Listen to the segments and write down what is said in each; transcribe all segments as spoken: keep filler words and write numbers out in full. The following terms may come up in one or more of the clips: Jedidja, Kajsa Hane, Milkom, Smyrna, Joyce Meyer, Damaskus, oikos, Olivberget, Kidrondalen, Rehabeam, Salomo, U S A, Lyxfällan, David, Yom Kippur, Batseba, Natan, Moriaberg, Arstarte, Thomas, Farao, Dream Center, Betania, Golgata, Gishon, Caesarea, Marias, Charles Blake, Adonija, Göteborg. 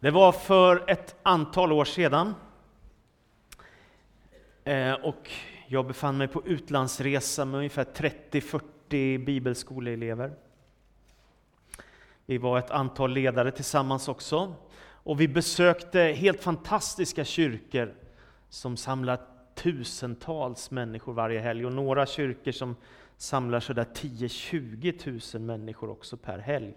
Det var för ett antal år sedan eh, och jag befann mig på utlandsresa med ungefär trettio till fyrtio bibelskoleelever. Vi var ett antal ledare tillsammans också och vi besökte helt fantastiska kyrkor som samlar tusentals människor varje helg och några kyrkor som samlar sådär tio till tjugo tusen människor också per helg.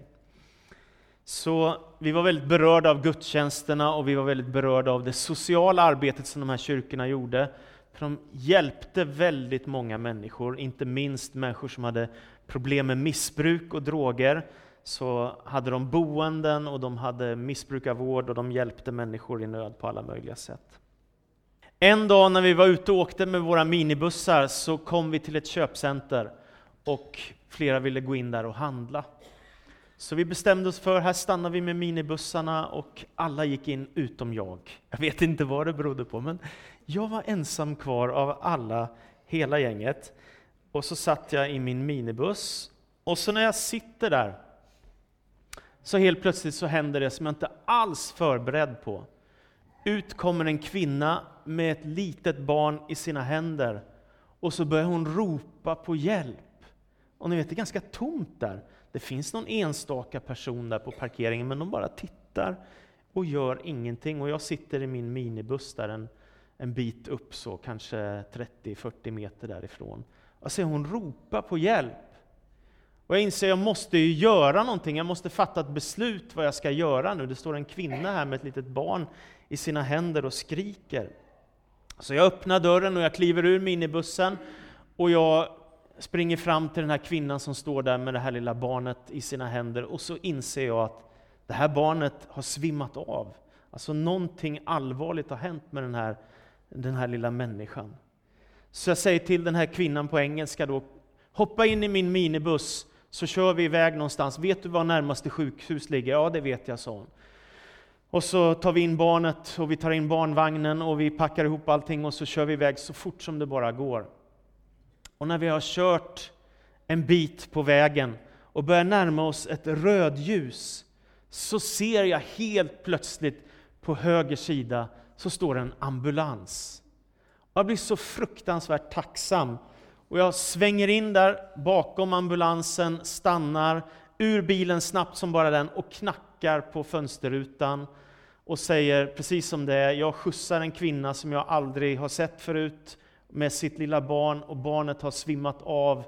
Så vi var väldigt berörda av gudstjänsterna och vi var väldigt berörda av det sociala arbetet som de här kyrkorna gjorde. För de hjälpte väldigt många människor, inte minst människor som hade problem med missbruk och droger. Så hade de boenden och de hade missbrukarvård och de hjälpte människor i nöd på alla möjliga sätt. En dag när vi var ute och åkte med våra minibussar så kom vi till ett köpcenter och flera ville gå in där och handla. Så vi bestämde oss för, här stannar vi med minibussarna och alla gick in utom jag. Jag vet inte vad det berodde på, men jag var ensam kvar av alla, hela gänget. Och så satt jag i min minibuss och så när jag sitter där så helt plötsligt så händer det som jag inte alls förberedd på. Ut kommer en kvinna med ett litet barn i sina händer och så börjar hon ropa på hjälp. Och ni vet, det är ganska tomt där. Det finns någon enstaka person där på parkeringen men de bara tittar och gör ingenting. Och jag sitter i min minibuss där en, en bit upp så kanske trettio till fyrtio meter därifrån. Och ser hon ropa på hjälp. Och jag inser jag måste ju göra någonting. Jag måste fatta ett beslut vad jag ska göra nu. Det står en kvinna här med ett litet barn i sina händer och skriker. Så jag öppnar dörren och jag kliver ur minibussen och jag springer fram till den här kvinnan som står där med det här lilla barnet i sina händer och så inser jag att det här barnet har svimmat av. Alltså någonting allvarligt har hänt med den här, den här lilla människan. Så jag säger till den här kvinnan på engelska då, hoppa in i min minibuss så kör vi iväg någonstans. Vet du var närmaste sjukhus ligger? Ja, det vet jag, sa hon. Och så tar vi in barnet och vi tar in barnvagnen och vi packar ihop allting och så kör vi iväg så fort som det bara går. Och när vi har kört en bit på vägen och börjar närma oss ett rödljus så ser jag helt plötsligt på höger sida så står en ambulans. Och jag blir så fruktansvärt tacksam och jag svänger in där bakom ambulansen, stannar ur bilen snabbt som bara den och knackar på fönsterrutan och säger precis som det är, jag skjutsar en kvinna som jag aldrig har sett förut med sitt lilla barn och barnet har svimmat av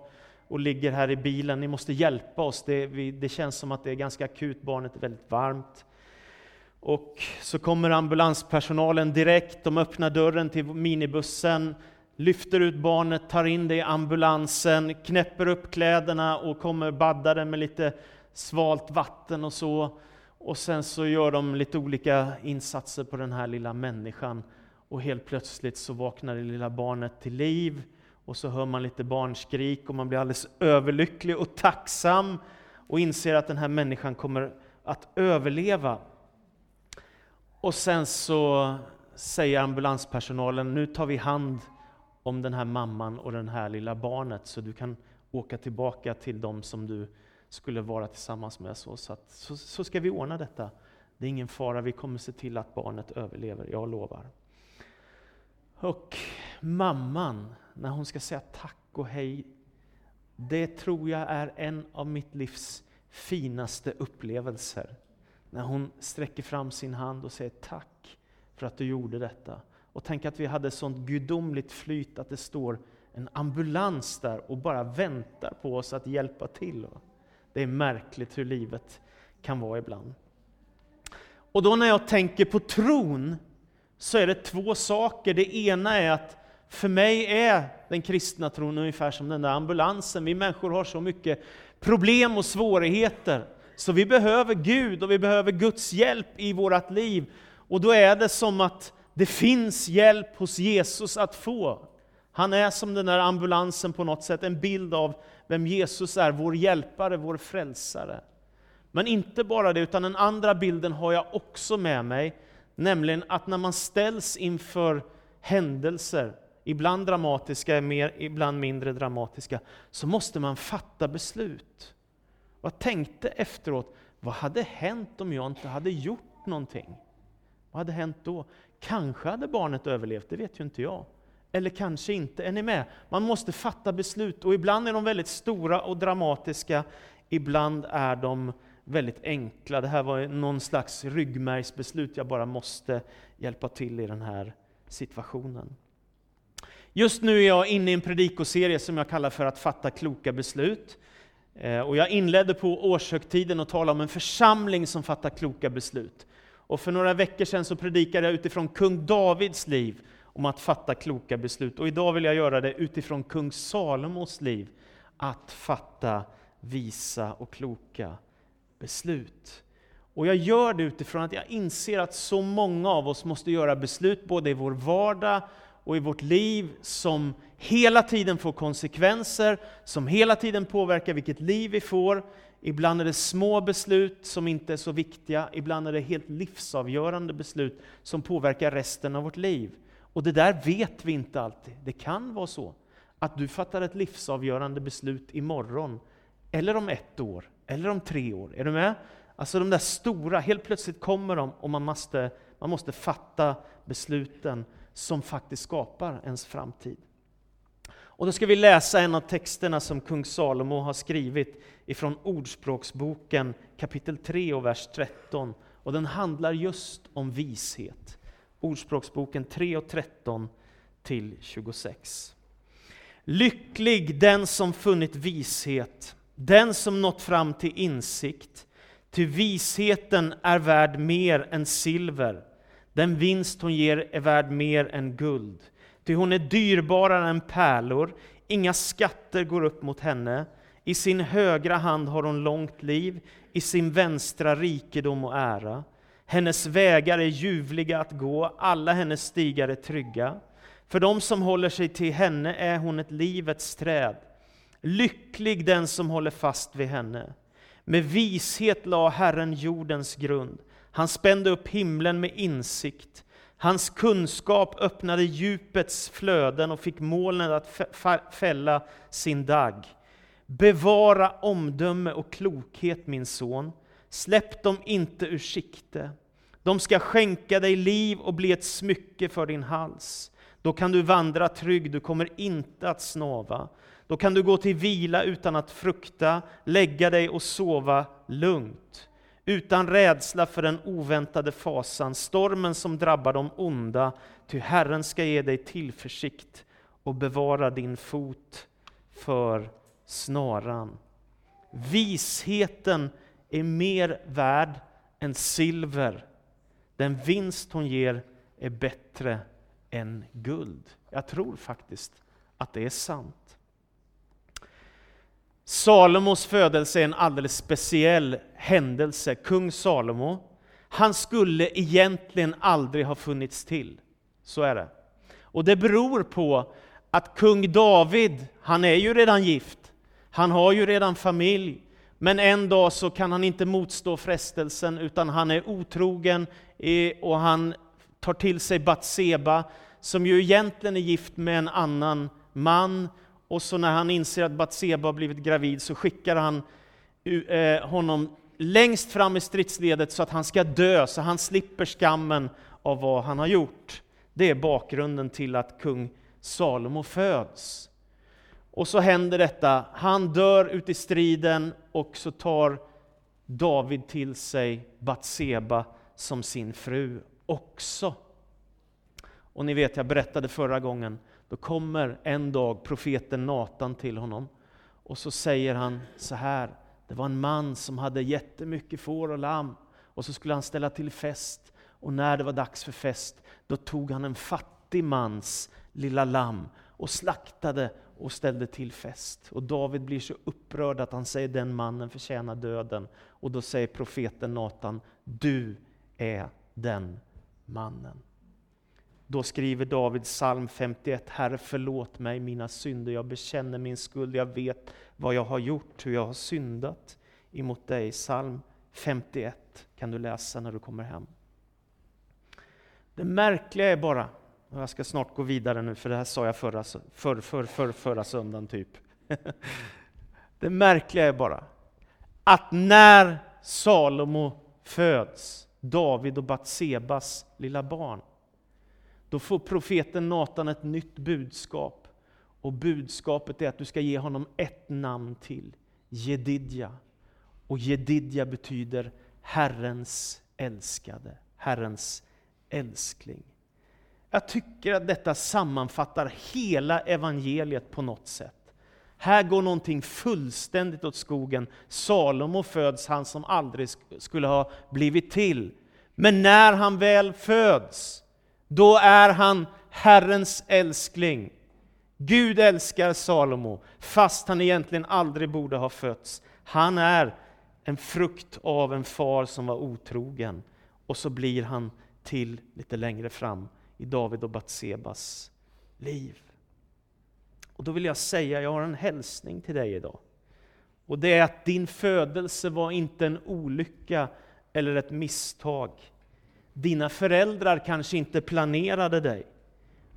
och ligger här i bilen. Ni måste hjälpa oss. Det, vi, det känns som att det är ganska akut. Barnet är väldigt varmt. Och så kommer ambulanspersonalen direkt. De öppnar dörren till minibussen. Lyfter ut barnet, tar in det i ambulansen. Knäpper upp kläderna och kommer badda det med lite svalt vatten och så. Och sen så gör de lite olika insatser på den här lilla människan. Och helt plötsligt så vaknar det lilla barnet till liv. Och så hör man lite barnskrik och man blir alldeles överlycklig och tacksam. Och inser att den här människan kommer att överleva. Och sen så säger ambulanspersonalen, nu tar vi hand om den här mamman och den här lilla barnet. Så du kan åka tillbaka till dem som du skulle vara tillsammans med. Så, så, att, så, så ska vi ordna detta. Det är ingen fara, vi kommer se till att barnet överlever, jag lovar. Och mamman, när hon ska säga tack och hej, det tror jag är en av mitt livs finaste upplevelser. När hon sträcker fram sin hand och säger tack för att du gjorde detta. Och tänk att vi hade sånt gudomligt flyt att det står en ambulans där och bara väntar på oss att hjälpa till. Det är märkligt hur livet kan vara ibland. Och då när jag tänker på tron, så är det två saker. Det ena är att för mig är den kristna tron ungefär som den där ambulansen. Vi människor har så mycket problem och svårigheter. Så vi behöver Gud och vi behöver Guds hjälp i vårt liv. Och då är det som att det finns hjälp hos Jesus att få. Han är som den där ambulansen på något sätt. En bild av vem Jesus är. Vår hjälpare, vår frälsare. Men inte bara det, utan den andra bilden har jag också med mig. Nämligen att när man ställs inför händelser, ibland dramatiska, mer, ibland mindre dramatiska, så måste man fatta beslut. Jag tänkte efteråt, vad hade hänt om jag inte hade gjort gjort någonting. Vad hade hänt då? Kanske hade barnet överlevt, det vet ju inte jag. Eller kanske inte, är ni med? Man måste fatta beslut, och ibland är de väldigt stora och dramatiska. Ibland är de väldigt enkla. Det här var någon slags ryggmärgsbeslut. Jag bara måste hjälpa till i den här situationen. Just nu är jag inne i en predikoserie som jag kallar för att fatta kloka beslut. Och jag inledde på årshögtiden och talade om en församling som fattar kloka beslut. Och för några veckor sedan så predikade jag utifrån kung Davids liv om att fatta kloka beslut. Och idag vill jag göra det utifrån kung Salomos liv, att fatta visa och kloka beslut. Och jag gör det utifrån att jag inser att så många av oss måste göra beslut både i vår vardag och i vårt liv som hela tiden får konsekvenser, som hela tiden påverkar vilket liv vi får. Ibland är det små beslut som inte är så viktiga, ibland är det helt livsavgörande beslut som påverkar resten av vårt liv. Och det där vet vi inte alltid. Det kan vara så att du fattar ett livsavgörande beslut imorgon, eller om ett år, eller om tre år. Är du med? Alltså de där stora, helt plötsligt kommer de, och man måste, man måste fatta besluten som faktiskt skapar ens framtid. Och då ska vi läsa en av texterna som kung Salomo har skrivit ifrån Ordspråksboken kapitel tre och vers tretton. Och den handlar just om vishet. Ordspråksboken tre och tretton till tjugosex. Lycklig den som funnit vishet, den som nått fram till insikt, till visheten är värd mer än silver. Den vinst hon ger är värd mer än guld. Ty hon är dyrbarare än pärlor. Inga skatter går upp mot henne. I sin högra hand har hon långt liv. I sin vänstra rikedom och ära. Hennes vägar är ljuvliga att gå. Alla hennes stigar är trygga. För de som håller sig till henne är hon ett livets träd. Lycklig den som håller fast vid henne. Med vishet la Herren jordens grund. Han spände upp himlen med insikt. Hans kunskap öppnade djupets flöden och fick molnen att fälla sin dagg. Bevara omdöme och klokhet, min son. Släpp dem inte ur sikte. De ska skänka dig liv och bli ett smycke för din hals. Då kan du vandra trygg, du kommer inte att snava. Då kan du gå till vila utan att frukta, lägga dig och sova lugnt. Utan rädsla för den oväntade fasan, stormen som drabbar de onda. Ty Herren ska ge dig tillförsikt och bevara din fot för snaran. Visheten är mer värd än silver. Den vinst hon ger är bättre än guld. Jag tror faktiskt att det är sant. Salomos födelse är en alldeles speciell händelse. Kung Salomo, han skulle egentligen aldrig ha funnits till. Så är det. Och det beror på att kung David, han är ju redan gift. Han har ju redan familj. Men en dag så kan han inte motstå frestelsen, utan han är otrogen och han tar till sig Batseba, som ju egentligen är gift med en annan man. Och så när han inser att Batseba har blivit gravid så skickar han honom längst fram i stridsledet så att han ska dö. Så han slipper skammen av vad han har gjort. Det är bakgrunden till att kung Salomo föds. Och så händer detta. Han dör ute i striden och så tar David till sig Batseba som sin fru också. Och ni vet, jag berättade förra gången. Då kommer en dag profeten Natan till honom och så säger han så här: det var en man som hade jättemycket får och lamm, och så skulle han ställa till fest, och när det var dags för fest då tog han en fattig mans lilla lamm och slaktade och ställde till fest. Och David blir så upprörd att han säger den mannen förtjänar döden, och då säger profeten Natan: du är den mannen. Då skriver David psalm femtioett: Herre, förlåt mig mina synder, jag bekänner min skuld, jag vet vad jag har gjort, hur jag har syndat emot dig. Psalm femtioett kan du läsa när du kommer hem. Det märkliga är bara, och jag ska snart gå vidare nu, för det här sa jag förra, för, för, för, förra söndagen typ. Det märkliga är bara att när Salomo föds David och Batsebas lilla barn. Då får profeten Natan ett nytt budskap. Och budskapet är att du ska ge honom ett namn till. Jedidja. Och Jedidja betyder Herrens älskade. Herrens älskling. Jag tycker att detta sammanfattar hela evangeliet på något sätt. Här går någonting fullständigt åt skogen. Salomo föds, han som aldrig skulle ha blivit till. Men när han väl föds, då är han Herrens älskling. Gud älskar Salomo, fast han egentligen aldrig borde ha fötts. Han är en frukt av en far som var otrogen. Och så blir han till lite längre fram i David och Batsebas liv. Och då vill jag säga, jag har en hälsning till dig idag. Och det är att din födelse var inte en olycka eller ett misstag. Dina föräldrar kanske inte planerade dig.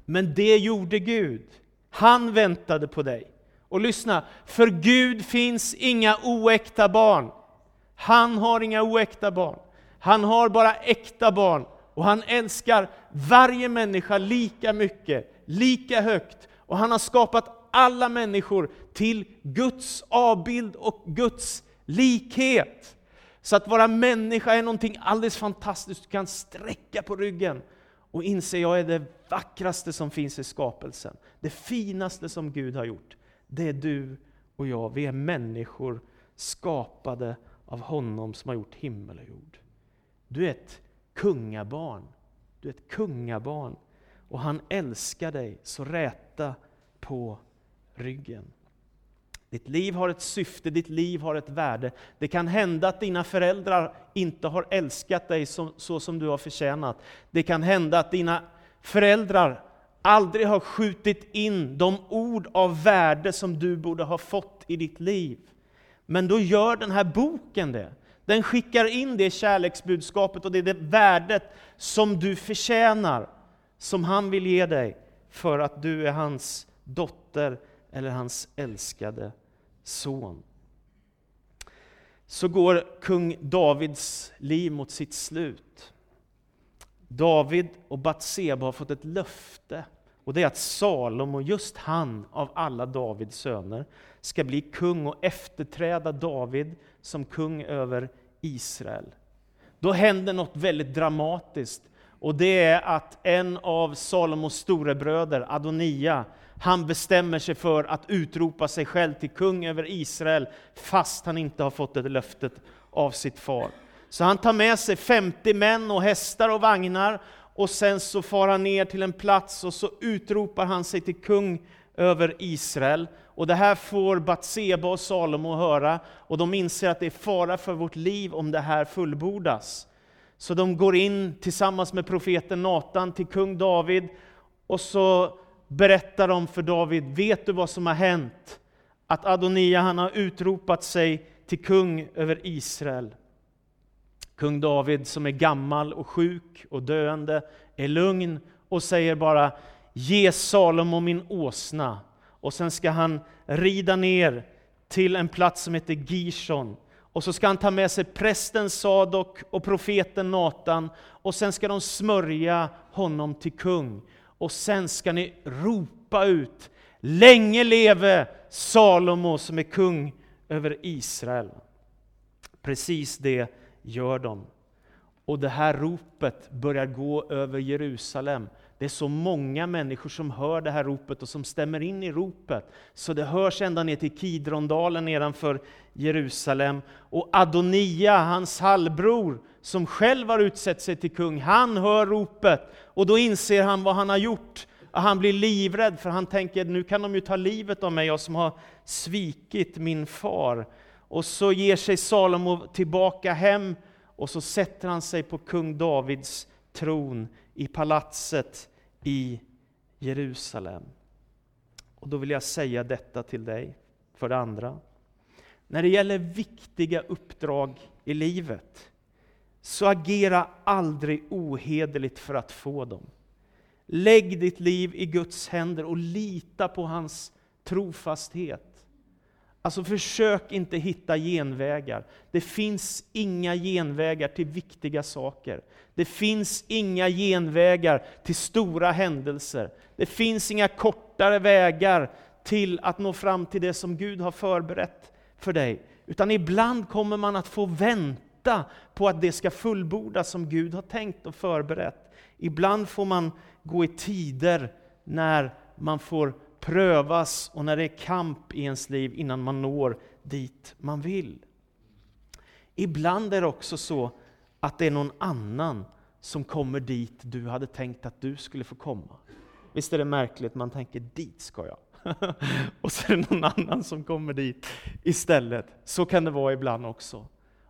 Men det gjorde Gud. Han väntade på dig. Och lyssna, för Gud finns inga oäkta barn. Han har inga oäkta barn. Han har bara äkta barn. Och han älskar varje människa lika mycket, lika högt. Och han har skapat alla människor till Guds avbild och Guds likhet. Så att vara människa är någonting alldeles fantastiskt. Du kan sträcka på ryggen och inse, jag är det vackraste som finns i skapelsen. Det finaste som Gud har gjort. Det är du och jag. Vi är människor skapade av honom som har gjort himmel och jord. Du är ett kungabarn. Du är ett kungabarn. Och han älskar dig, så räta på ryggen. Ditt liv har ett syfte, ditt liv har ett värde. Det kan hända att dina föräldrar inte har älskat dig så, så som du har förtjänat. Det kan hända att dina föräldrar aldrig har skjutit in de ord av värde som du borde ha fått i ditt liv. Men då gör den här boken det. Den skickar in det kärleksbudskapet och det är det värdet som du förtjänar. Som han vill ge dig för att du är hans dotter eller hans älskade son. Så går kung Davids liv mot sitt slut. David och Batseba har fått ett löfte. Och det är att Salomo, just han av alla Davids söner, ska bli kung och efterträda David som kung över Israel. Då händer något väldigt dramatiskt. Och det är att en av Salomos storebröder, Adonija, han bestämmer sig för att utropa sig själv till kung över Israel fast han inte har fått det löftet av sitt far. Så han tar med sig femtio män och hästar och vagnar och sen så far han ner till en plats och så utropar han sig till kung över Israel. Och det här får Batseba och Salomo höra och de inser att det är fara för vårt liv om det här fullbordas. Så de går in tillsammans med profeten Natan till kung David. Och så berättar de för David, vet du vad som har hänt? Att Adonija, han har utropat sig till kung över Israel. Kung David, som är gammal och sjuk och döende, är lugn och säger bara, ge Salomo min åsna. Och sen ska han rida ner till en plats som heter Gishon. Och så ska han ta med sig prästen Sadok och profeten Natan. Och sen ska de smörja honom till kung. Och sen ska ni ropa ut, länge leve Salomo som är kung över Israel. Precis det gör de. Och det här ropet börjar gå över Jerusalem. Det är så många människor som hör det här ropet och som stämmer in i ropet. Så det hörs ända ner till Kidrondalen nedanför Jerusalem. Och Adonija, hans halvbror, som själv har utsett sig till kung, han hör ropet. Och då inser han vad han har gjort. Han blir livrädd för han tänker, nu kan de ju ta livet av mig, jag som har svikit min far. Och så ger sig Salomo tillbaka hem och så sätter han sig på kung Davids tron i palatset i Jerusalem. Och då vill jag säga detta till dig för det andra. När det gäller viktiga uppdrag i livet, så agera aldrig ohederligt för att få dem. Lägg ditt liv i Guds händer och lita på hans trofasthet. Alltså försök inte hitta genvägar. Det finns inga genvägar till viktiga saker. Det finns inga genvägar till stora händelser. Det finns inga kortare vägar till att nå fram till det som Gud har förberett för dig. Utan ibland kommer man att få vänta på att det ska fullbordas som Gud har tänkt och förberett. Ibland får man gå i tider när man får prövas och när det är kamp i ens liv innan man når dit man vill. Ibland är det också så att det är någon annan som kommer dit du hade tänkt att du skulle få komma. Visst är det märkligt, man tänker dit ska jag. Och så är det någon annan som kommer dit istället. Så kan det vara ibland också.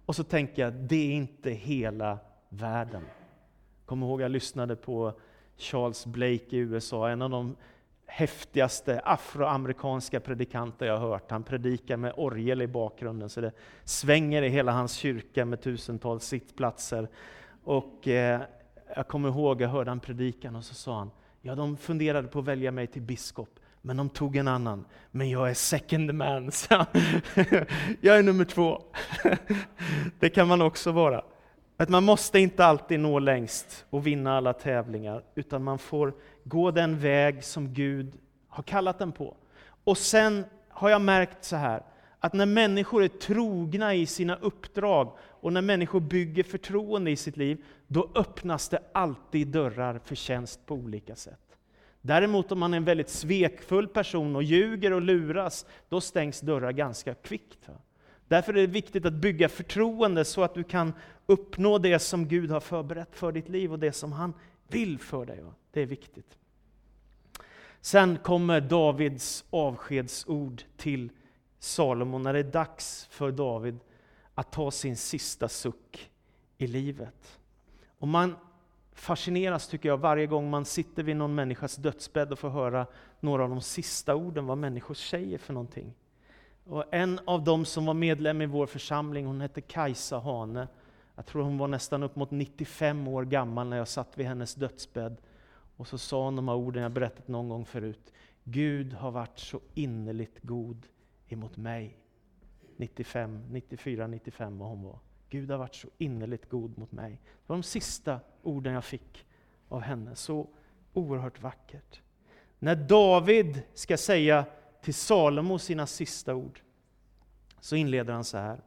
Och så tänker jag, det är inte hela världen. Kom ihåg, jag lyssnade på Charles Blake i U S A, en av de häftigaste afroamerikanska predikanter jag har hört. Han predikar med orgel i bakgrunden så det svänger i hela hans kyrka med tusentals sittplatser. Och eh, jag kommer ihåg, jag hörde han predikan och så sa han, ja, de funderade på att välja mig till biskop. Men de tog en annan. Men jag är second man. Jag är nummer två. Det kan man också vara. Att man måste inte alltid nå längst och vinna alla tävlingar. Utan man får gå den väg som Gud har kallat den på. Och sen har jag märkt så här. Att när människor är trogna i sina uppdrag. Och när människor bygger förtroende i sitt liv. Då öppnas det alltid dörrar för tjänst på olika sätt. Däremot om man är en väldigt svekfull person och ljuger och luras, då stängs dörrar ganska kvickt. Därför är det viktigt att bygga förtroende så att du kan uppnå det som Gud har förberett för ditt liv och det som han vill för dig. Det är viktigt. Sen kommer Davids avskedsord till Salomo när det är dags för David att ta sin sista suck i livet. Och man fascineras, tycker jag, varje gång man sitter vid någon människas dödsbädd och får höra några av de sista orden vad människor säger för någonting. Och en av dem som var medlem i vår församling, hon hette Kajsa Hane. Jag tror hon var nästan upp mot nittiofem år gammal när jag satt vid hennes dödsbädd. Och så sa hon de här orden jag berättat någon gång förut. Gud har varit så innerligt god emot mig. nittiofem, nittiofyra, nittiofem vad hon var. Gud har varit så innerligt god mot mig. Det var de sista orden jag fick av henne. Så oerhört vackert. När David ska säga till Salomo sina sista ord så inleder han så här.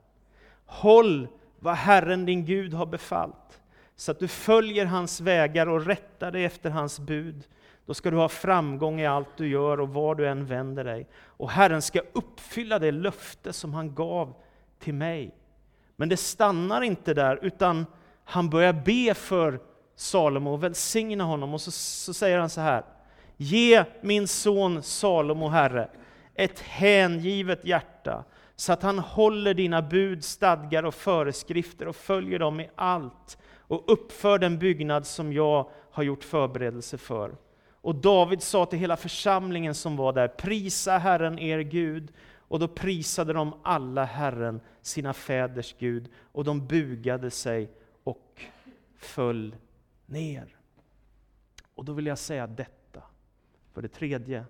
Håll vad Herren din Gud har befallt så att du följer hans vägar och rättar dig efter hans bud. Då ska du ha framgång i allt du gör och var du än vänder dig. Och Herren ska uppfylla det löfte som han gav till mig. Men det stannar inte där, utan han börjar be för Salomo och välsigna honom. Och så, så säger han så här. Ge min son Salomo, Herre, ett hängivet hjärta så att han håller dina bud, stadgar och föreskrifter och följer dem i allt och uppför den byggnad som jag har gjort förberedelse för. Och David sa till hela församlingen som var där, prisa Herren er Gud. Och då prisade de alla Herren, sina fäders Gud. Och de bugade sig och föll ner. Och då vill jag säga detta. För det tredje.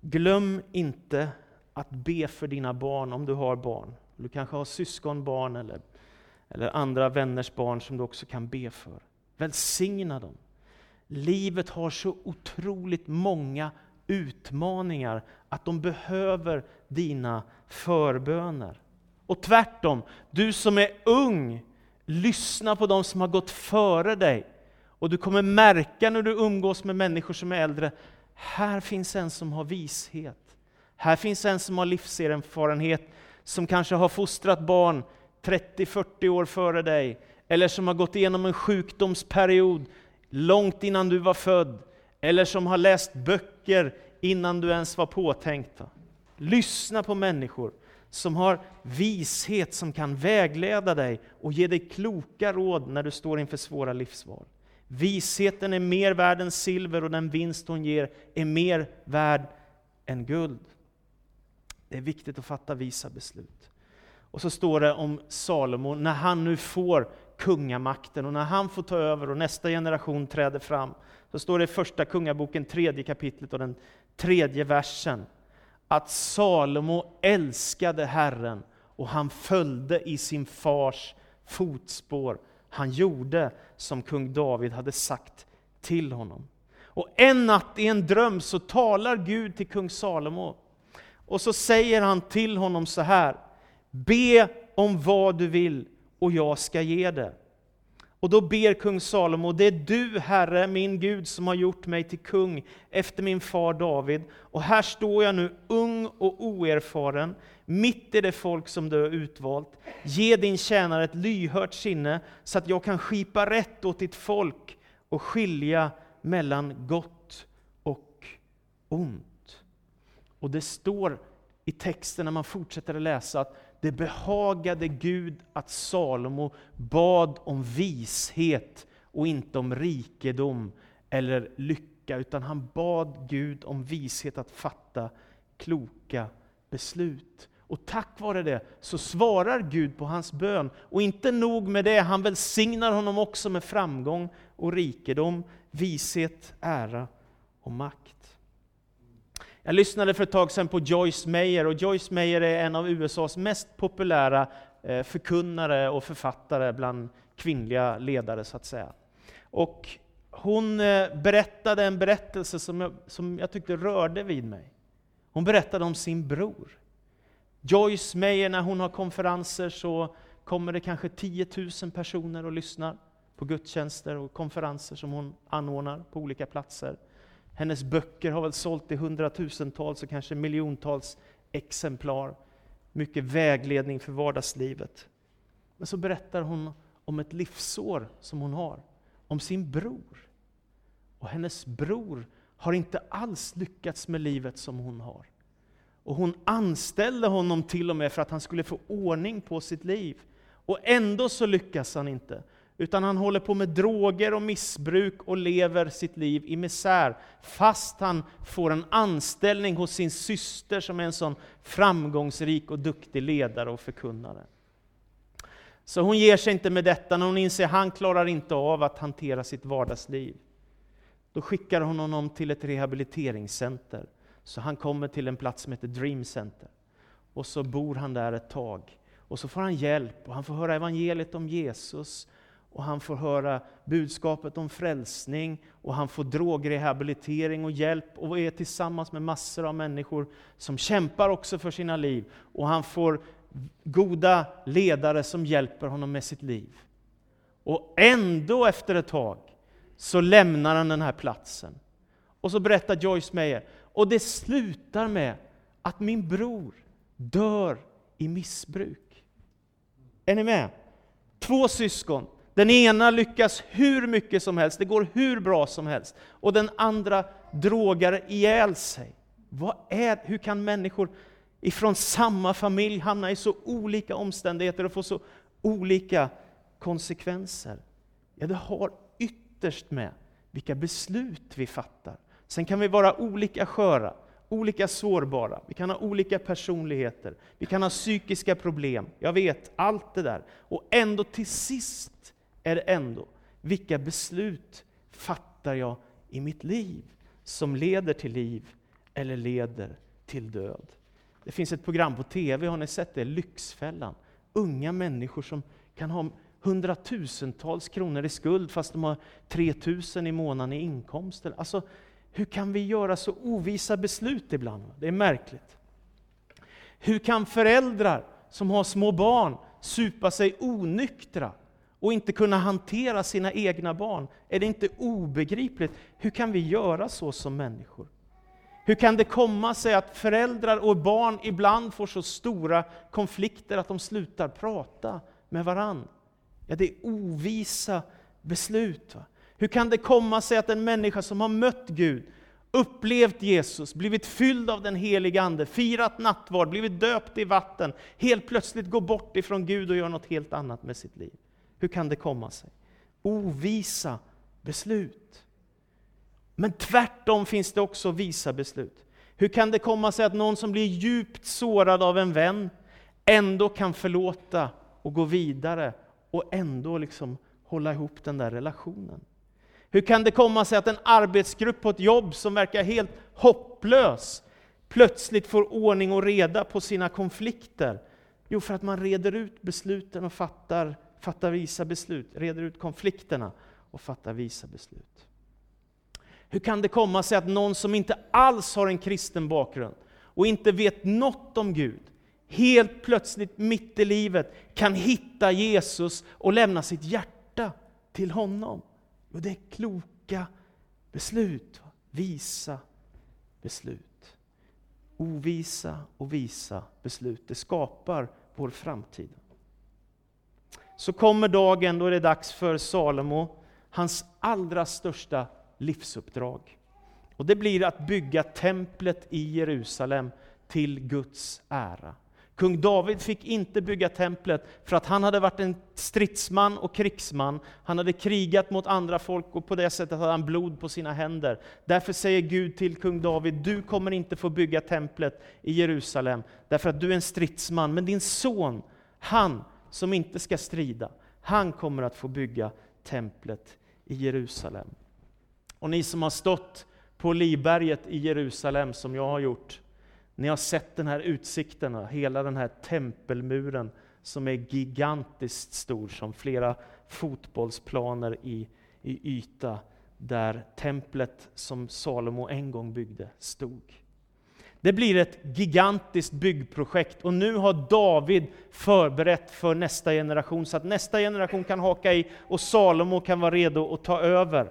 Glöm inte att be för dina barn om du har barn. Du kanske har syskonbarn eller, eller andra vänners barn som du också kan be för. Välsigna dem. Livet har så otroligt många utmaningar att de behöver dina förböner. Och tvärtom, du som är ung, lyssna på de som har gått före dig. Och du kommer märka när du umgås med människor som är äldre, här finns en som har vishet. Här finns en som har livserfarenhet, som kanske har fostrat barn trettio fyrtio år före dig. Eller som har gått igenom en sjukdomsperiod långt innan du var född. Eller som har läst böcker innan du ens var påtänkt. Lyssna på människor som har vishet som kan vägleda dig och ge dig kloka råd när du står inför svåra livsval. Visheten är mer värd än silver och den vinst hon ger är mer värd än guld. Det är viktigt att fatta visa beslut. Och så står det om Salomo när han nu får kungamakten och när han får ta över och nästa generation träder fram. Så står det i första kungaboken, tredje kapitlet och den tredje versen. att Salomo älskade Herren och han följde i sin fars fotspår. Han gjorde som kung David hade sagt till honom. Och en natt i en dröm så talar Gud till kung Salomo. Och så säger han till honom så här: be om vad du vill och jag ska ge det. Och då ber kung Salomo: det är du, Herre, min Gud, som har gjort mig till kung efter min far David. Och här står jag nu, ung och oerfaren, mitt i det folk som du har utvalt. Ge din tjänare ett lyhört sinne så att jag kan skipa rätt åt ditt folk och skilja mellan gott och ont. Och det står i texten när man fortsätter att läsa att det behagade Gud att Salomo bad om vishet och inte om rikedom eller lycka, utan han bad Gud om vishet att fatta kloka beslut. Och tack vare det så svarar Gud på hans bön. Och inte nog med det, han välsignar honom också med framgång och rikedom, vishet, ära och makt. Jag lyssnade för ett tag sedan på Joyce Meyer, och Joyce Meyer är en av U S A:s mest populära förkunnare och författare bland kvinnliga ledare så att säga. Och hon berättade en berättelse som jag, som jag tyckte rörde vid mig. Hon berättade om sin bror. Joyce Meyer, när hon har konferenser så kommer det kanske tio tusen personer och lyssnar på gudstjänster och konferenser som hon anordnar på olika platser. Hennes böcker har väl sålt i hundratusentals och kanske miljontals exemplar. Mycket vägledning för vardagslivet. Men så berättar hon om ett livsår som hon har. Om sin bror. Och hennes bror har inte alls lyckats med livet som hon har. Och hon anställde honom till och med för att han skulle få ordning på sitt liv. Och ändå så lyckas han inte. Utan han håller på med droger och missbruk och lever sitt liv i misär. Fast han får en anställning hos sin syster som är en sån framgångsrik och duktig ledare och förkunnare. Så hon ger sig inte med detta när hon inser att han klarar inte av att hantera sitt vardagsliv. Då skickar hon honom till ett rehabiliteringscenter. Så han kommer till en plats som heter Dream Center. Och så bor han där ett tag. Och så får han hjälp och han får höra evangeliet om Jesus. Och han får höra budskapet om frälsning. Och han får drogrehabilitering och hjälp. Och är tillsammans med massor av människor som kämpar också för sina liv. Och han får goda ledare som hjälper honom med sitt liv. Och ändå efter ett tag så lämnar han den här platsen. Och så berättar Joyce Meyer: och det slutar med att min bror dör i missbruk. Är ni med? Två syskon. Den ena lyckas hur mycket som helst. Det går hur bra som helst. Och den andra drogar ihjäl sig. Vad är, hur kan människor ifrån samma familj hamna i så olika omständigheter och få så olika konsekvenser? Ja, det har ytterst med vilka beslut vi fattar. Sen kan vi vara olika sköra, olika sårbara. Vi kan ha olika personligheter. Vi kan ha psykiska problem. Jag vet, allt det där. Och ändå till sist är det ändå: vilka beslut fattar jag i mitt liv som leder till liv eller leder till död? Det finns ett program på T V, har ni sett det? Lyxfällan. Unga människor som kan ha hundratusentals kronor i skuld fast de har tre tusen i månaden i inkomst. Alltså, hur kan vi göra så ovisa beslut ibland? Det är märkligt. Hur kan föräldrar som har små barn supa sig onyktra och inte kunna hantera sina egna barn? Är det inte obegripligt? Hur kan vi göra så som människor? Hur kan det komma sig att föräldrar och barn ibland får så stora konflikter att de slutar prata med varann? Ja, det är ovisa beslut, va? Hur kan det komma sig att en människa som har mött Gud, upplevt Jesus, blivit fylld av den heliga ande, firat nattvard, blivit döpt i vatten, helt plötsligt går bort ifrån Gud och gör något helt annat med sitt liv? Hur kan det komma sig? Ovisa beslut. Men tvärtom finns det också visa beslut. Hur kan det komma sig att någon som blir djupt sårad av en vän ändå kan förlåta och gå vidare och ändå liksom hålla ihop den där relationen? Hur kan det komma sig att en arbetsgrupp på ett jobb som verkar helt hopplös plötsligt får ordning och reda på sina konflikter? Jo, för att man reder ut besluten och fattar, fattar visa beslut. Reder ut konflikterna och fattar visa beslut. Hur kan det komma sig att någon som inte alls har en kristen bakgrund och inte vet något om Gud, helt plötsligt mitt i livet kan hitta Jesus och lämna sitt hjärta till honom? Och det är kloka beslut, visa beslut. Ovisa och visa beslut, det skapar vår framtid. Så kommer dagen då det är dags för Salomo, hans allra största livsuppdrag. Och det blir att bygga templet i Jerusalem till Guds ära. Kung David fick inte bygga templet för att han hade varit en stridsman och krigsman. Han hade krigat mot andra folk och på det sättet hade han blod på sina händer. Därför säger Gud till kung David, du kommer inte få bygga templet i Jerusalem. Därför att du är en stridsman. Men din son, han som inte ska strida, han kommer att få bygga templet i Jerusalem. Och ni som har stått på Olivberget i Jerusalem som jag har gjort, ni har sett den här utsikterna, hela den här tempelmuren som är gigantiskt stor, som flera fotbollsplaner i, i yta, där templet som Salomo en gång byggde stod. Det blir ett gigantiskt byggprojekt och nu har David förberett för nästa generation så att nästa generation kan haka i och Salomo kan vara redo att ta över.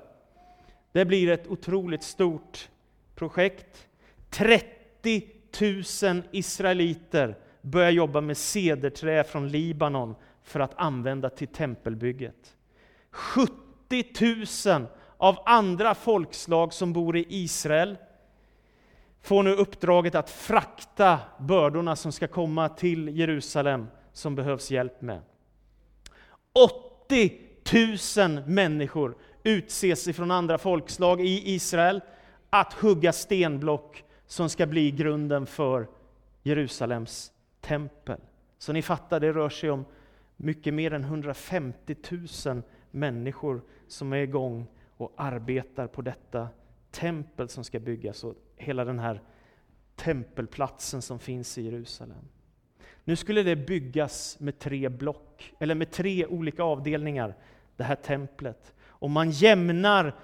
Det blir ett otroligt stort projekt. trettio tusen israeliter börjar jobba med cederträ från Libanon för att använda till tempelbygget. sjuttio tusen av andra folkslag som bor i Israel får nu uppdraget att frakta bördorna som ska komma till Jerusalem som behövs hjälp med. åttio tusen människor utses ifrån andra folkslag i Israel att hugga stenblock som ska bli grunden för Jerusalems tempel. Så ni fattar, det rör sig om mycket mer än hundrafemtio tusen människor som är igång och arbetar på detta tempel som ska byggas och hela den här tempelplatsen som finns i Jerusalem. Nu skulle det byggas med tre block, eller med tre olika avdelningar, det här templet. Och man jämnar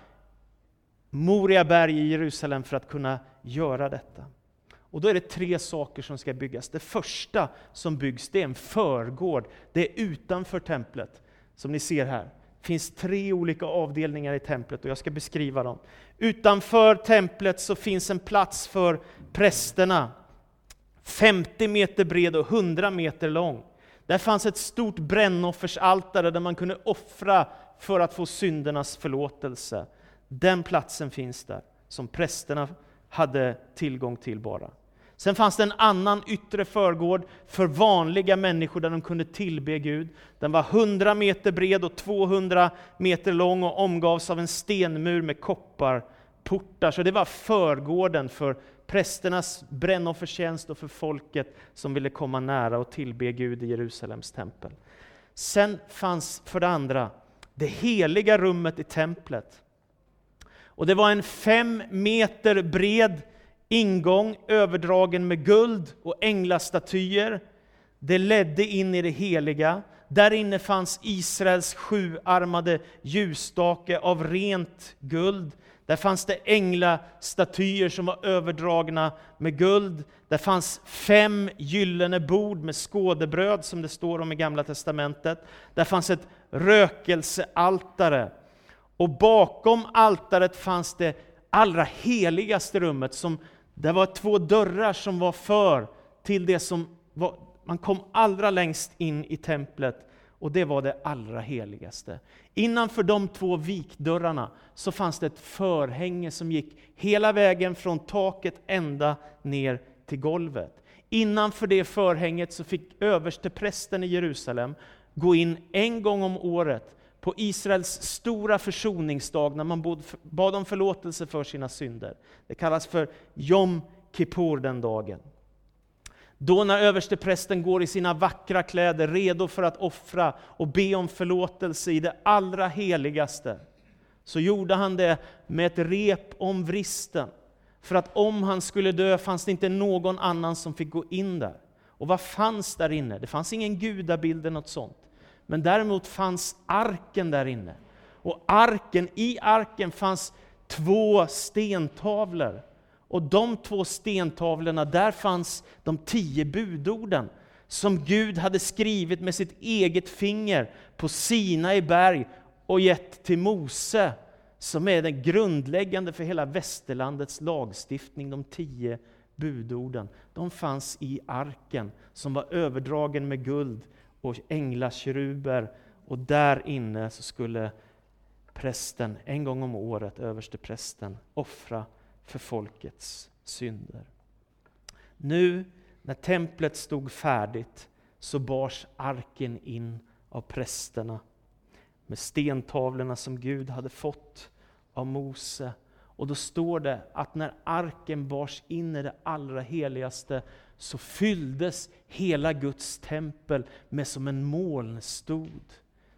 Moriaberg i Jerusalem för att kunna göra detta. Och då är det tre saker som ska byggas. Det första som byggs, det är en förgård. Det är utanför templet, som ni ser här. Det finns tre olika avdelningar i templet och jag ska beskriva dem. Utanför templet så finns en plats för prästerna. femtio meter bred och hundra meter lång. Där fanns ett stort brännoffersaltare där man kunde offra för att få syndernas förlåtelse. Den platsen finns där, som prästerna hade tillgång till bara. Sen fanns det en annan yttre förgård för vanliga människor där de kunde tillbe Gud. Den var hundra meter bred och tvåhundra meter lång och omgavs av en stenmur med kopparportar. Så det var förgården för prästernas brännoffertjänst och för folket som ville komma nära och tillbe Gud i Jerusalems tempel. Sen fanns för det andra det heliga rummet i templet. Och det var en fem meter bred ingång överdragen med guld och änglastatyer. Det ledde in i det heliga. Där inne fanns Israels sjuarmade ljusstake av rent guld. Där fanns det änglastatyer som var överdragna med guld. Där fanns fem gyllene bord med skådebröd som det står om i Gamla testamentet. Där fanns ett rökelsealtare. Och bakom altaret fanns det allra heligaste rummet. Som, det var två dörrar som var för till det som var, man kom allra längst in i templet. Och det var det allra heligaste. Innanför de två vikdörrarna så fanns det ett förhänge som gick hela vägen från taket ända ner till golvet. Innanför det förhänget så fick översteprästen i Jerusalem gå in en gång om året på Israels stora försoningsdag när man bad om förlåtelse för sina synder. Det kallas för Yom Kippur den dagen. Då när översteprästen går i sina vackra kläder redo för att offra och be om förlåtelse i det allra heligaste, så gjorde han det med ett rep om vristen. För att om han skulle dö fanns det inte någon annan som fick gå in där. Och vad fanns där inne? Det fanns ingen gudabild eller något sånt. Men däremot fanns arken där inne. Och arken, i arken fanns två stentavlor. Och de två stentavlorna, där fanns de tio budorden som Gud hade skrivit med sitt eget finger på Sinaiberg och gett till Mose, som är den grundläggande för hela västerlandets lagstiftning. De tio budorden, de fanns i arken som var överdragen med guld och änglakeruber, och där inne så skulle prästen en gång om året, överste prästen, offra för folkets synder. Nu när templet stod färdigt så bars arken in av prästerna med stentavlorna som Gud hade fått av Mose. Och då står det att när arken bars in i det allra heligaste så fylldes hela Guds tempel med som en molnstod.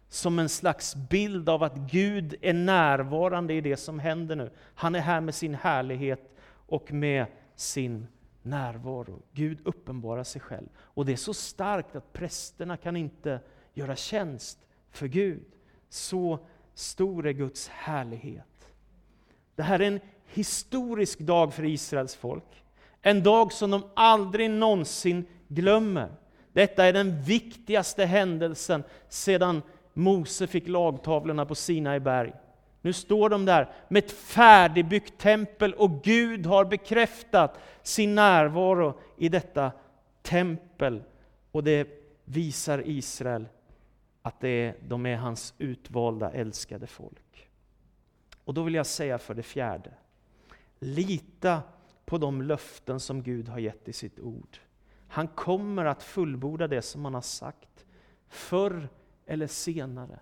Som en slags bild av att Gud är närvarande i det som händer nu. Han är här med sin härlighet och med sin närvaro. Gud uppenbarar sig själv. Och det är så starkt att prästerna kan inte göra tjänst för Gud. Så stor är Guds härlighet. Det här är en historisk dag för Israels folk. En dag som de aldrig någonsin glömmer. Detta är den viktigaste händelsen sedan Mose fick lagtavlorna på Sinaiberg. Nu står de där med ett färdigbyggt tempel och Gud har bekräftat sin närvaro i detta tempel. Och det visar Israel att det är, de är hans utvalda, älskade folk. Och då vill jag säga för det fjärde: lita på de löften som Gud har gett i sitt ord. Han kommer att fullborda det som han har sagt förr eller senare.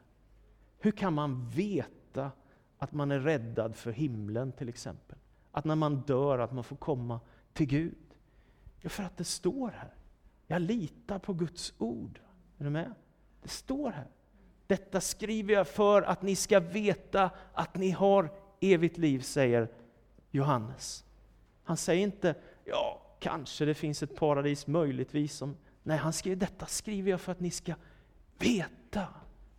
Hur kan man veta att man är räddad för himlen till exempel? Att när man dör att man får komma till Gud? Ja, för att det står här. Jag litar på Guds ord. Är du med? Det står här. Detta skriver jag för att ni ska veta att ni har evigt liv, säger Johannes. Han säger inte, ja, kanske det finns ett paradis möjligtvis. Som... Nej, han skriver, detta skriver jag för att ni ska veta.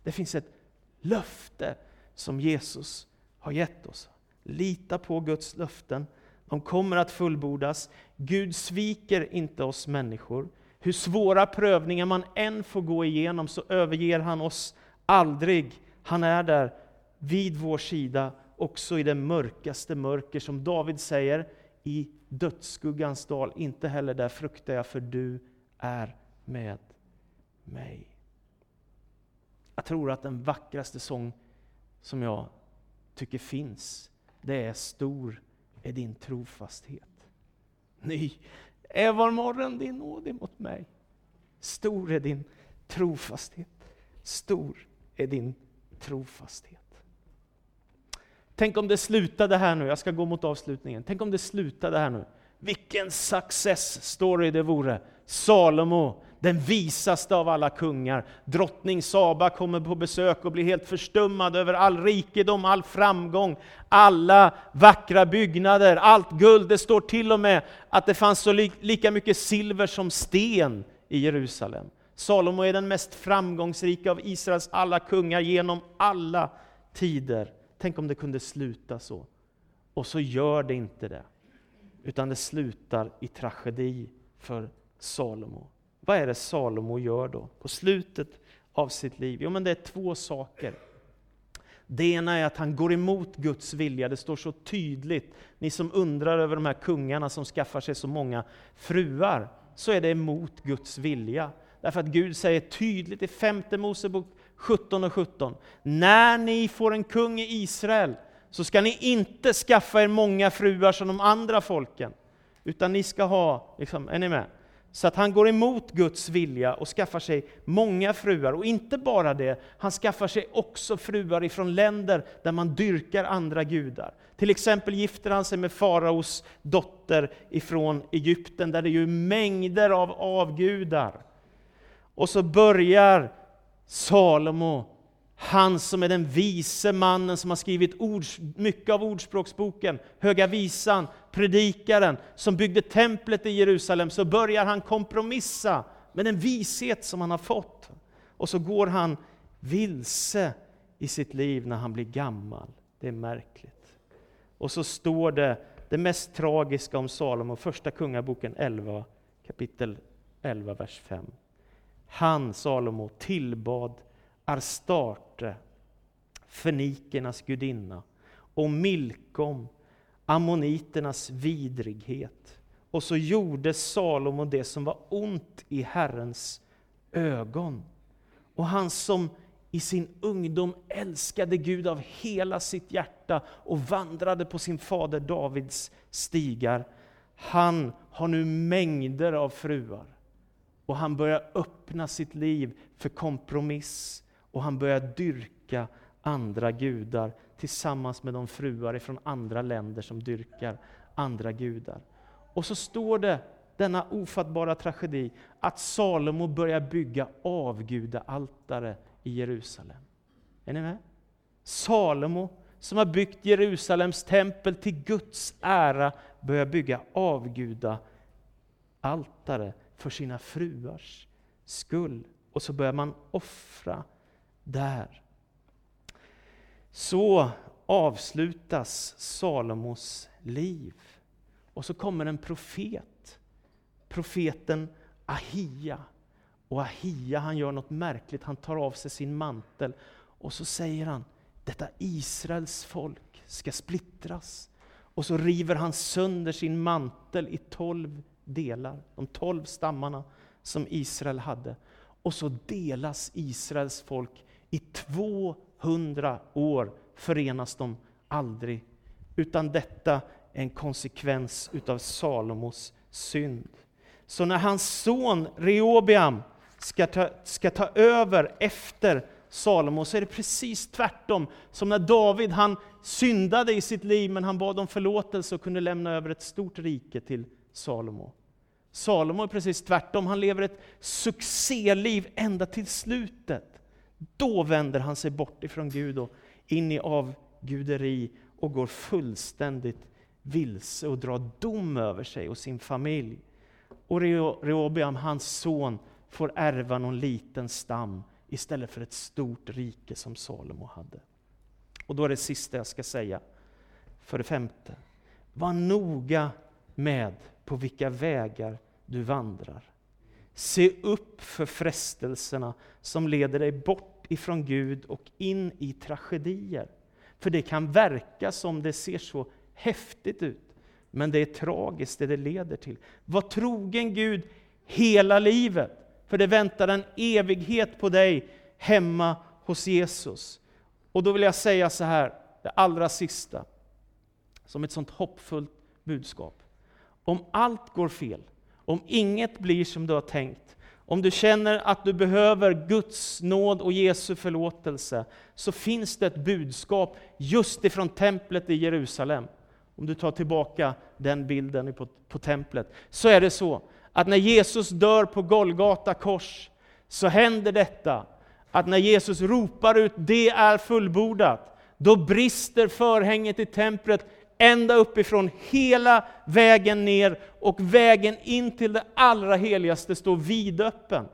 Det finns ett löfte som Jesus har gett oss. Lita på Guds löften. De kommer att fullbordas. Gud sviker inte oss människor. Hur svåra prövningar man än får gå igenom så överger han oss aldrig. Han är där vid vår sida också i det mörkaste mörker, som David säger, i dödsskuggans dal. Inte heller där fruktar jag, för du är med mig. Jag tror att den vackraste sång som jag tycker finns, det är stor är din trofasthet. Ny är var morgon din nåd emot mig. Stor är din trofasthet. Stor är din trofasthet. Tänk om det slutade här nu. Jag ska gå mot avslutningen. Tänk om det slutade här nu. Vilken success story det vore. Salomo, den visaste av alla kungar. Drottning Saba kommer på besök och blir helt förstummad över all rikedom, all framgång, alla vackra byggnader, allt guld. Det står till och med att det fanns så li- lika mycket silver som sten i Jerusalem. Salomo är den mest framgångsrika av Israels alla kungar genom alla tider. Tänk om det kunde sluta så. Och så gör det inte det. Utan det slutar i tragedi för Salomo. Vad är det Salomo gör då på slutet av sitt liv? Jo, men det är två saker. Det ena är att han går emot Guds vilja. Det står så tydligt. Ni som undrar över de här kungarna som skaffar sig så många fruar, så är det emot Guds vilja. Därför att Gud säger tydligt i femte Mosebok sjutton och sjutton. När ni får en kung i Israel så ska ni inte skaffa er många fruar som de andra folken. Utan ni ska ha, liksom, är ni med? Så att han går emot Guds vilja och skaffar sig många fruar. Och inte bara det, han skaffar sig också fruar ifrån länder där man dyrkar andra gudar. Till exempel gifter han sig med Faraos dotter ifrån Egypten, där det är ju mängder av avgudar. Och så börjar Salomo Han som är den vise mannen som har skrivit ords, mycket av ordspråksboken, Höga visan, predikaren, som byggde templet i Jerusalem, så börjar han kompromissa med den vishet som han har fått. Och så går han vilse i sitt liv när han blir gammal. Det är märkligt. Och så står det, det mest tragiska om Salomo, första kungaboken elva, kapitel elva, vers fem. Han, Salomo, tillbad Arstarte, fenikernas gudinna, och Milkom, ammoniternas vidrighet. Och så gjorde Salomo det som var ont i Herrens ögon. Och han som i sin ungdom älskade Gud av hela sitt hjärta och vandrade på sin fader Davids stigar, han har nu mängder av fruar. Och han börjar öppna sitt liv för kompromiss. Och han börjar dyrka andra gudar tillsammans med de fruar från andra länder som dyrkar andra gudar. Och så står det, denna ofattbara tragedi, att Salomo börjar bygga avgudaaltare i Jerusalem. Är ni med? Salomo, som har byggt Jerusalems tempel till Guds ära, börjar bygga avgudaaltare för sina fruars skull. Och så börjar man offra där. Så avslutas Salomos liv. Och så kommer en profet. Profeten Ahia. Och Ahia, han gör något märkligt. Han tar av sig sin mantel. Och så säger han, detta Israels folk ska splittras. Och så river han sönder sin mantel i tolv delar, de tolv stammarna som Israel hade. Och så delas Israels folk i tvåhundra år, förenas de aldrig. Utan detta är en konsekvens utav Salomos synd. Så när hans son Rehabeam ska ta, ska ta över efter Salomo, så är det precis tvärtom. Som när David, han syndade i sitt liv, men han bad om förlåtelse och kunde lämna över ett stort rike till Salomo. Salomo är precis tvärtom. Han lever ett succéliv ända till slutet. Då vänder han sig bort ifrån Gud och in i avguderi och går fullständigt vilse och drar dom över sig och sin familj. Och Rehabeam, hans son, får ärva någon liten stam istället för ett stort rike som Salomo hade. Och då är det sista jag ska säga. För det femte. Var noga med på vilka vägar du vandrar. Se upp för frestelserna som leder dig bort ifrån Gud och in i tragedier. För det kan verka som det ser så häftigt ut, men det är tragiskt det det leder till. Var trogen Gud hela livet, för det väntar en evighet på dig hemma hos Jesus. Och då vill jag säga så här, det allra sista, som ett sånt hoppfullt budskap. Om allt går fel, om inget blir som du har tänkt, om du känner att du behöver Guds nåd och Jesu förlåtelse, så finns det ett budskap just ifrån templet i Jerusalem. Om du tar tillbaka den bilden på, på templet, så är det så att när Jesus dör på Golgata kors, så händer detta att när Jesus ropar ut, det är fullbordat, då brister förhänget i templet ända uppifrån hela vägen ner, och vägen in till det allra heligaste står vidöppen.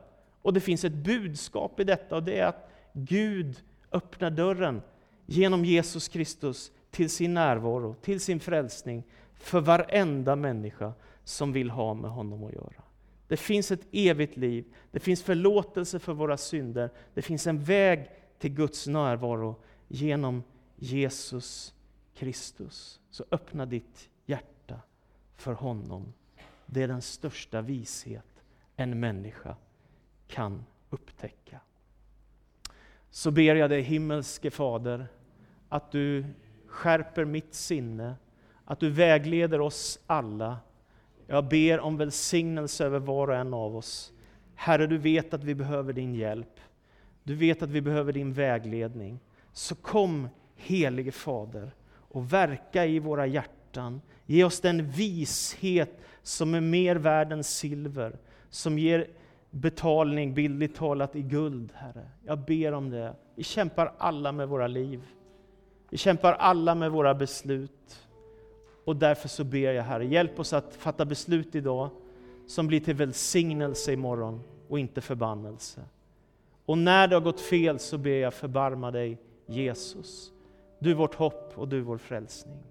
Och det finns ett budskap i detta, och det är att Gud öppnar dörren genom Jesus Kristus till sin närvaro, till sin frälsning för varenda människa som vill ha med honom att göra. Det finns ett evigt liv, det finns förlåtelse för våra synder, det finns en väg till Guds närvaro genom Jesus Kristus. Så öppna ditt hjärta för honom. Det är den största vishet en människa kan upptäcka. Så ber jag dig, himmelske Fader, att du skärper mitt sinne, att du vägleder oss alla. Jag ber om välsignelse över var och en av oss. Herre, du vet att vi behöver din hjälp. Du vet att vi behöver din vägledning. Så kom, helige Fader, och verka i våra hjärtan. Ge oss den vishet som är mer värd än silver. Som ger betalning, bildligt talat, i guld, Herre. Jag ber om det. Vi kämpar alla med våra liv. Vi kämpar alla med våra beslut. Och därför så ber jag, Herre, hjälp oss att fatta beslut idag som blir till välsignelse imorgon och inte förbannelse. Och när det har gått fel så ber jag, förbarma dig, Jesus. Du vårt hopp och du vår frälsning.